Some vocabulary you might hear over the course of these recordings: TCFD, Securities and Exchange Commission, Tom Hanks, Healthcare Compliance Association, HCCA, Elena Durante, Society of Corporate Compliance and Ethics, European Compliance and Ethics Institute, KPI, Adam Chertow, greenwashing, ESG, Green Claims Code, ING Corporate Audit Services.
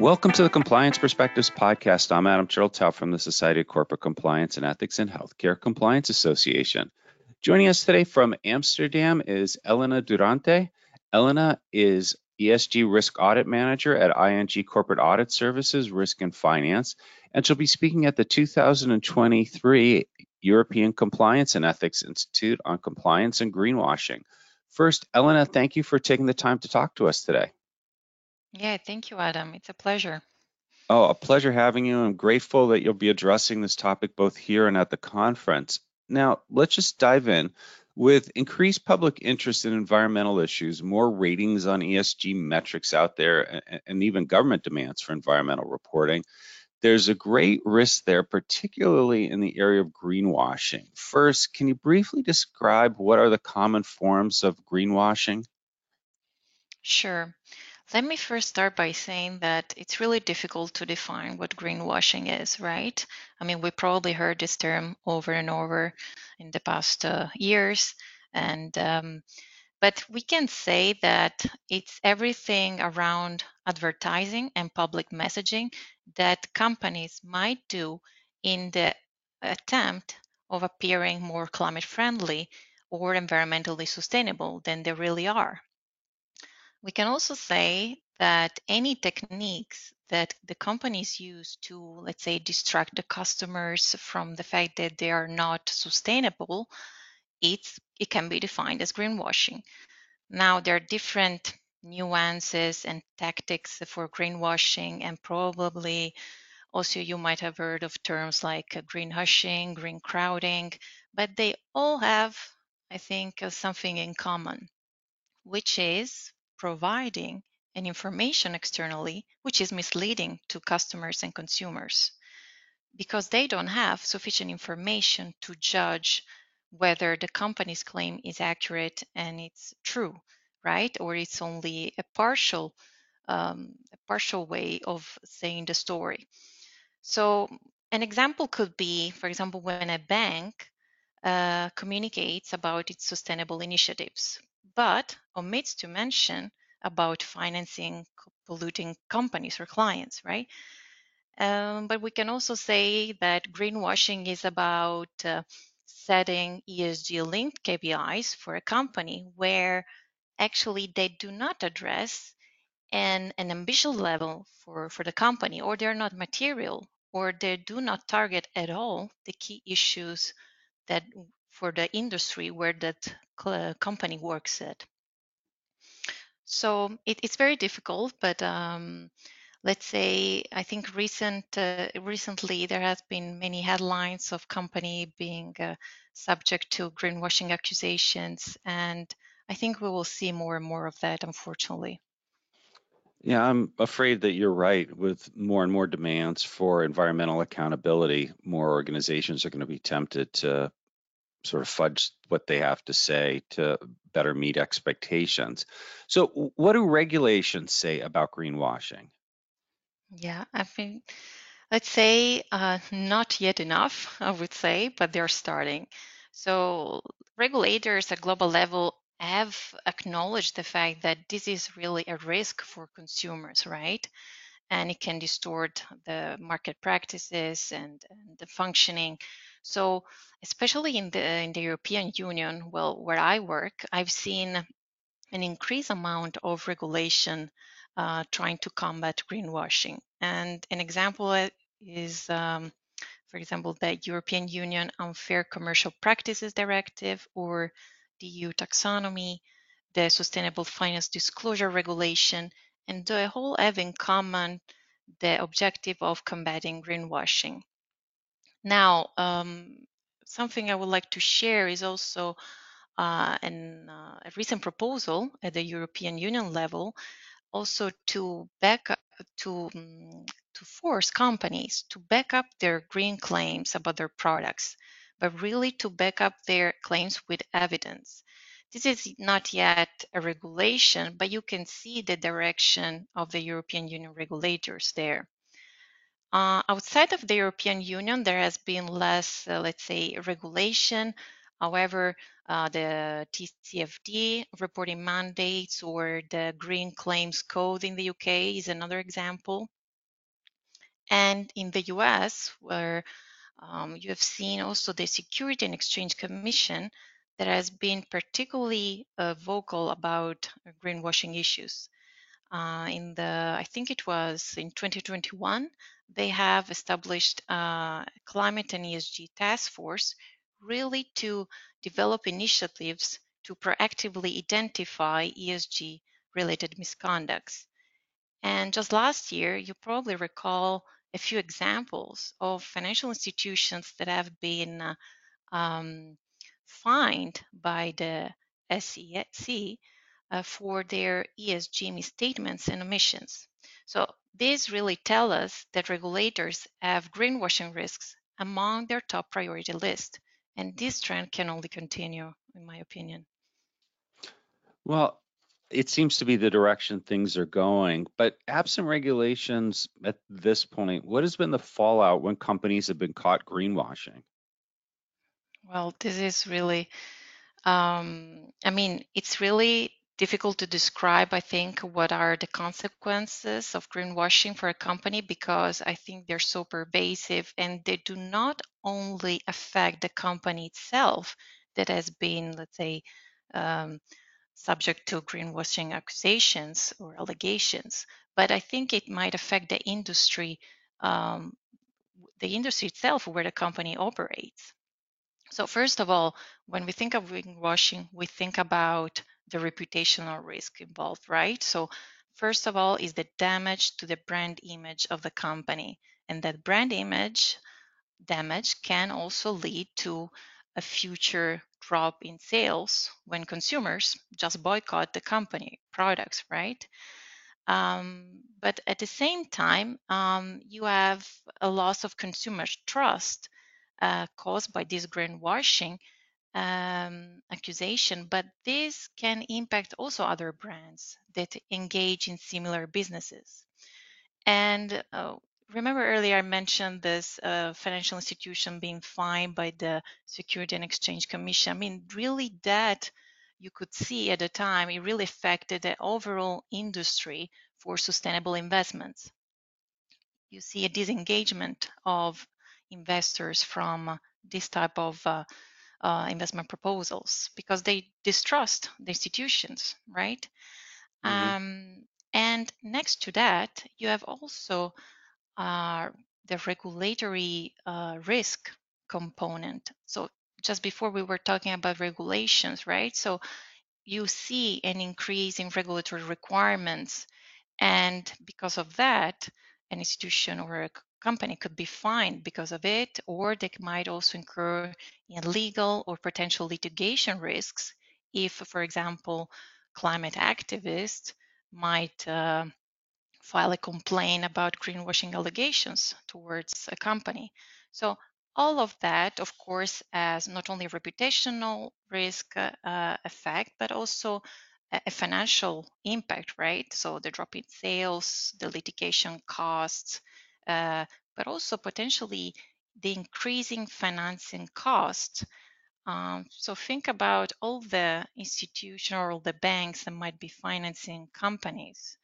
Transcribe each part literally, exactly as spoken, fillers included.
Welcome to the Compliance Perspectives Podcast. I'm Adam Chertow from the Society of Corporate Compliance and Ethics and Healthcare Compliance Association. Joining us today from Amsterdam is Elena Durante. Elena is E S G Risk Audit Manager at I N G Corporate Audit Services, Risk and Finance, and she'll be speaking at the two thousand twenty-three European Compliance and Ethics Institute on compliance and greenwashing. First, Elena, thank you for taking the time to talk to us today. Yeah, thank you, Adam. It's a pleasure. Oh, a pleasure having you. I'm grateful that you'll be addressing this topic both here and at the conference. Now, let's just dive in. With increased public interest in environmental issues, more ratings on E S G metrics out there, and even government demands for environmental reporting, there's a great risk there, particularly in the area of greenwashing. First, can you briefly describe what are the common forms of greenwashing? Sure. Let me first start by saying that it's really difficult to define what greenwashing is, right? I mean, we probably heard this term over and over in the past uh, years, and um, but we can say that it's everything around advertising and public messaging that companies might do in the attempt of appearing more climate friendly or environmentally sustainable than they really are. We can also say that any techniques that the companies use to, let's say, distract the customers from the fact that they are not sustainable, it's, it can be defined as greenwashing. Now, there are different nuances and tactics for greenwashing, and probably also you might have heard of terms like green hushing, green crowding, but they all have, I think, something in common, which is providing an information externally which is misleading to customers and consumers because they don't have sufficient information to judge whether the company's claim is accurate and it's true, right? Or it's only a partial, um, a partial way of saying the story. So an example could be, for example, when a bank uh, communicates about its sustainable initiatives, but omits to mention about financing polluting companies or clients, right? Um, but we can also say that greenwashing is about uh, setting E S G-linked K P Is for a company where actually they do not address an, an ambition level for, for the company, or they're not material, or they do not target at all the key issues that for the industry where that company works at. So it, it's very difficult, but um, let's say I think recent uh, recently there has been many headlines of company being uh, subject to greenwashing accusations, and I think we will see more and more of that, unfortunately. Yeah, I'm afraid that you're right. With more and more demands for environmental accountability, more organizations are going to be tempted to sort of fudge what they have to say to better meet expectations. So what do regulations say about greenwashing? Yeah, I think, let's say uh, not yet enough, I would say, but they're starting. So regulators at global level have acknowledged the fact that this is really a risk for consumers, right? And it can distort the market practices and, and the functioning. So especially in the in the European Union, well, where I work, I've seen an increased amount of regulation uh, trying to combat greenwashing. And an example is, um, for example, the European Union Unfair Commercial Practices Directive, or the E U Taxonomy, the Sustainable Finance Disclosure Regulation, and they all have in common the objective of combating greenwashing. Now, um, something I would like to share is also uh, an, uh, a recent proposal at the European Union level, also to back up, to um, to force companies to back up their green claims about their products, but really to back up their claims with evidence. This is not yet a regulation, but you can see the direction of the European Union regulators there. Uh, outside of the European Union, there has been less, uh, let's say, regulation. However, uh, the T C F D reporting mandates or the Green Claims Code in the U K is another example. and in the U S, where um, you have seen also the Securities and Exchange Commission that has been particularly uh, vocal about greenwashing issues. Uh, in the, I think it was in twenty twenty-one, they have established a climate and E S G task force, really to develop initiatives to proactively identify E S G related misconducts. And just last year, you probably recall a few examples of financial institutions that have been uh, um, fined by the S E C uh, for their E S G misstatements and omissions. So these really tell us that regulators have greenwashing risks among their top priority list. And this trend can only continue, in my opinion. Well, it seems to be the direction things are going, but absent regulations at this point, what has been the fallout when companies have been caught greenwashing? Well, this is really, um, I mean, it's really difficult to describe, I think, what are the consequences of greenwashing for a company, because I think they're so pervasive and they do not only affect the company itself that has been, let's say, um, subject to greenwashing accusations or allegations, but I think it might affect the industry, um, the industry itself where the company operates. So first of all, when we think of greenwashing, we think about the reputational risk involved, right? So first of all is the damage to the brand image of the company, and that brand image damage can also lead to a future drop in sales when consumers just boycott the company products, right? Um, but at the same time, um, you have a loss of consumer trust uh, caused by this greenwashing um, accusation, but this can impact also other brands that engage in similar businesses. And uh, remember earlier I mentioned this uh, financial institution being fined by the Securities and Exchange Commission. I mean, really that you could see at the time, it really affected the overall industry for sustainable investments. You see a disengagement of investors from this type of uh, uh, investment proposals because they distrust the institutions, right? Mm-hmm. Um, and next to that, you have also Uh, the regulatory uh, risk component. So just before we were talking about regulations, right? So you see an increase in regulatory requirements, and because of that, an institution or a company could be fined because of it, or they might also incur in legal or potential litigation risks if, for example, climate activists might uh, file a complaint about greenwashing allegations towards a company. So all of that, of course, has not only reputational risk uh, effect, but also a financial impact, right? So the drop in sales, the litigation costs, uh, but also potentially the increasing financing costs. Um, so think about all the institutional, all the banks that might be financing companies.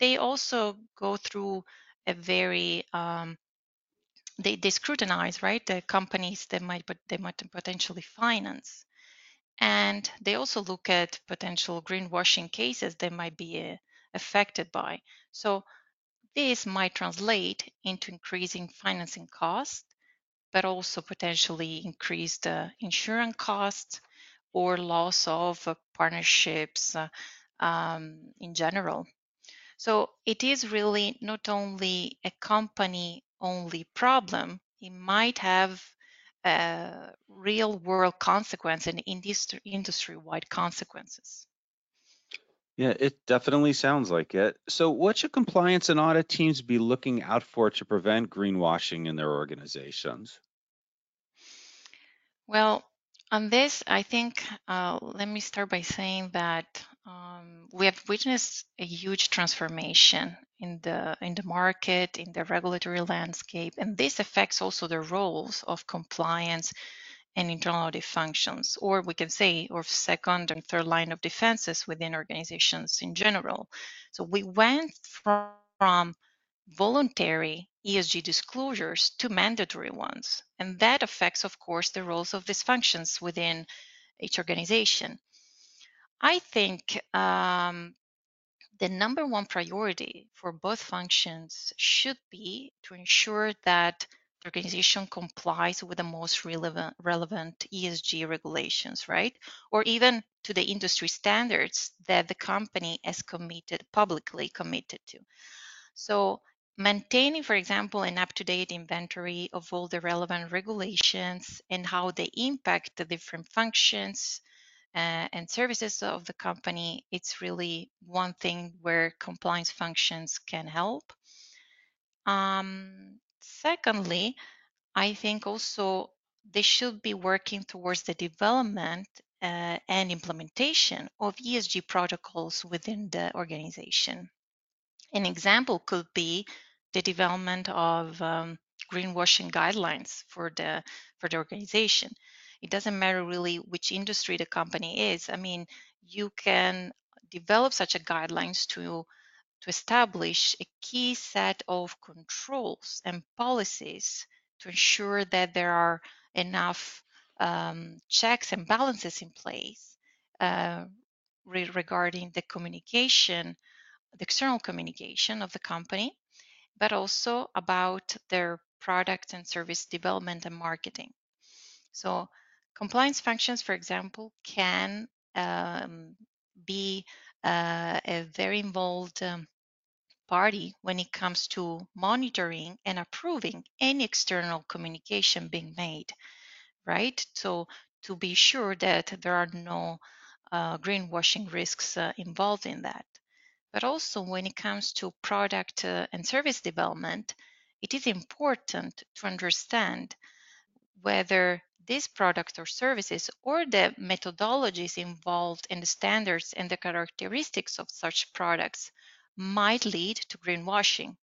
They also go through a very, um, they, they scrutinize, right, the companies that might, but they might potentially finance. And they also look at potential greenwashing cases they might be uh, affected by. So this might translate into increasing financing costs, but also potentially increased uh, insurance costs or loss of uh, partnerships uh, um, in general. So it is really not only a company-only problem, it might have uh, real-world consequences and industry, industry-wide consequences. Yeah, it definitely sounds like it. So what should compliance and audit teams be looking out for to prevent greenwashing in their organizations? Well, on this, I think, uh, let me start by saying that um, we have witnessed a huge transformation in the in the market, in the regulatory landscape, and this affects also the roles of compliance and internal audit functions, or we can say, or second and third line of defenses within organizations in general. So we went from voluntary E S G disclosures to mandatory ones. And that affects, of course, the roles of these functions within each organization. I think um, the number one priority for both functions should be to ensure that the organization complies with the most relevant, relevant E S G regulations, right? Or even to the industry standards that the company has committed, publicly committed to. So maintaining, for example, an up-to-date inventory of all the relevant regulations and how they impact the different functions uh, and services of the company, it's really one thing where compliance functions can help. Um, secondly, I think also they should be working towards the development uh, and implementation of E S G protocols within the organization. An example could be the development of um, greenwashing guidelines for the for the organization. It doesn't matter really which industry the company is. I mean, you can develop such a guidelines to to establish a key set of controls and policies to ensure that there are enough um, checks and balances in place uh, re regarding the communication, the external communication of the company, but also about their product and service development and marketing. So compliance functions, for example, can um, be uh, a very involved um, party when it comes to monitoring and approving any external communication being made, right? So to be sure that there are no uh, greenwashing risks uh, involved in that. But also when it comes to product uh, and service development, it is important to understand whether this product or services or the methodologies involved in the standards and the characteristics of such products might lead to greenwashing.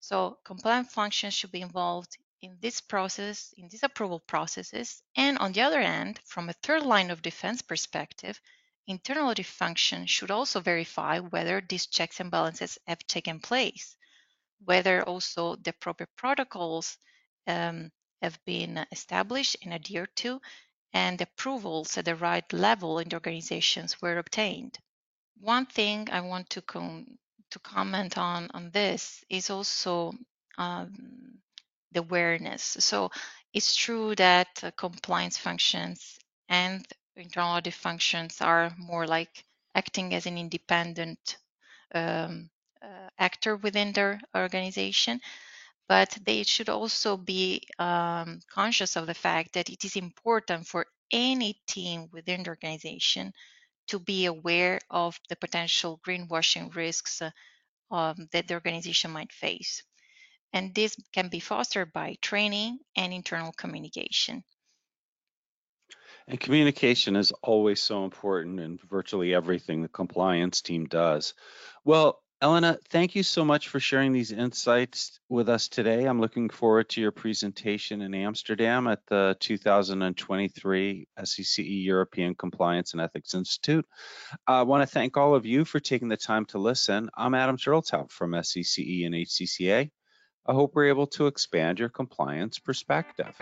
So compliance functions should be involved in this process, in these approval processes. And on the other end, from a third line of defense perspective, internal audit function should also verify whether these checks and balances have taken place, whether also the proper protocols um, have been established and adhered to, and approvals at the right level in the organizations were obtained. One thing I want to com to comment on on this is also um, the awareness. So it's true that uh, compliance functions and internal audit functions are more like acting as an independent um, uh, actor within their organization, but they should also be um, conscious of the fact that it is important for any team within the organization to be aware of the potential greenwashing risks uh, um, that the organization might face. And this can be fostered by training and internal communication. And communication is always so important in virtually everything the compliance team does. Well, Elena, thank you so much for sharing these insights with us today. I'm looking forward to your presentation in Amsterdam at the two thousand twenty-three S E C E European Compliance and Ethics Institute. I want to thank all of you for taking the time to listen. I'm Adam Chertow from S E C E and H C C A. I hope we're able to expand your compliance perspective.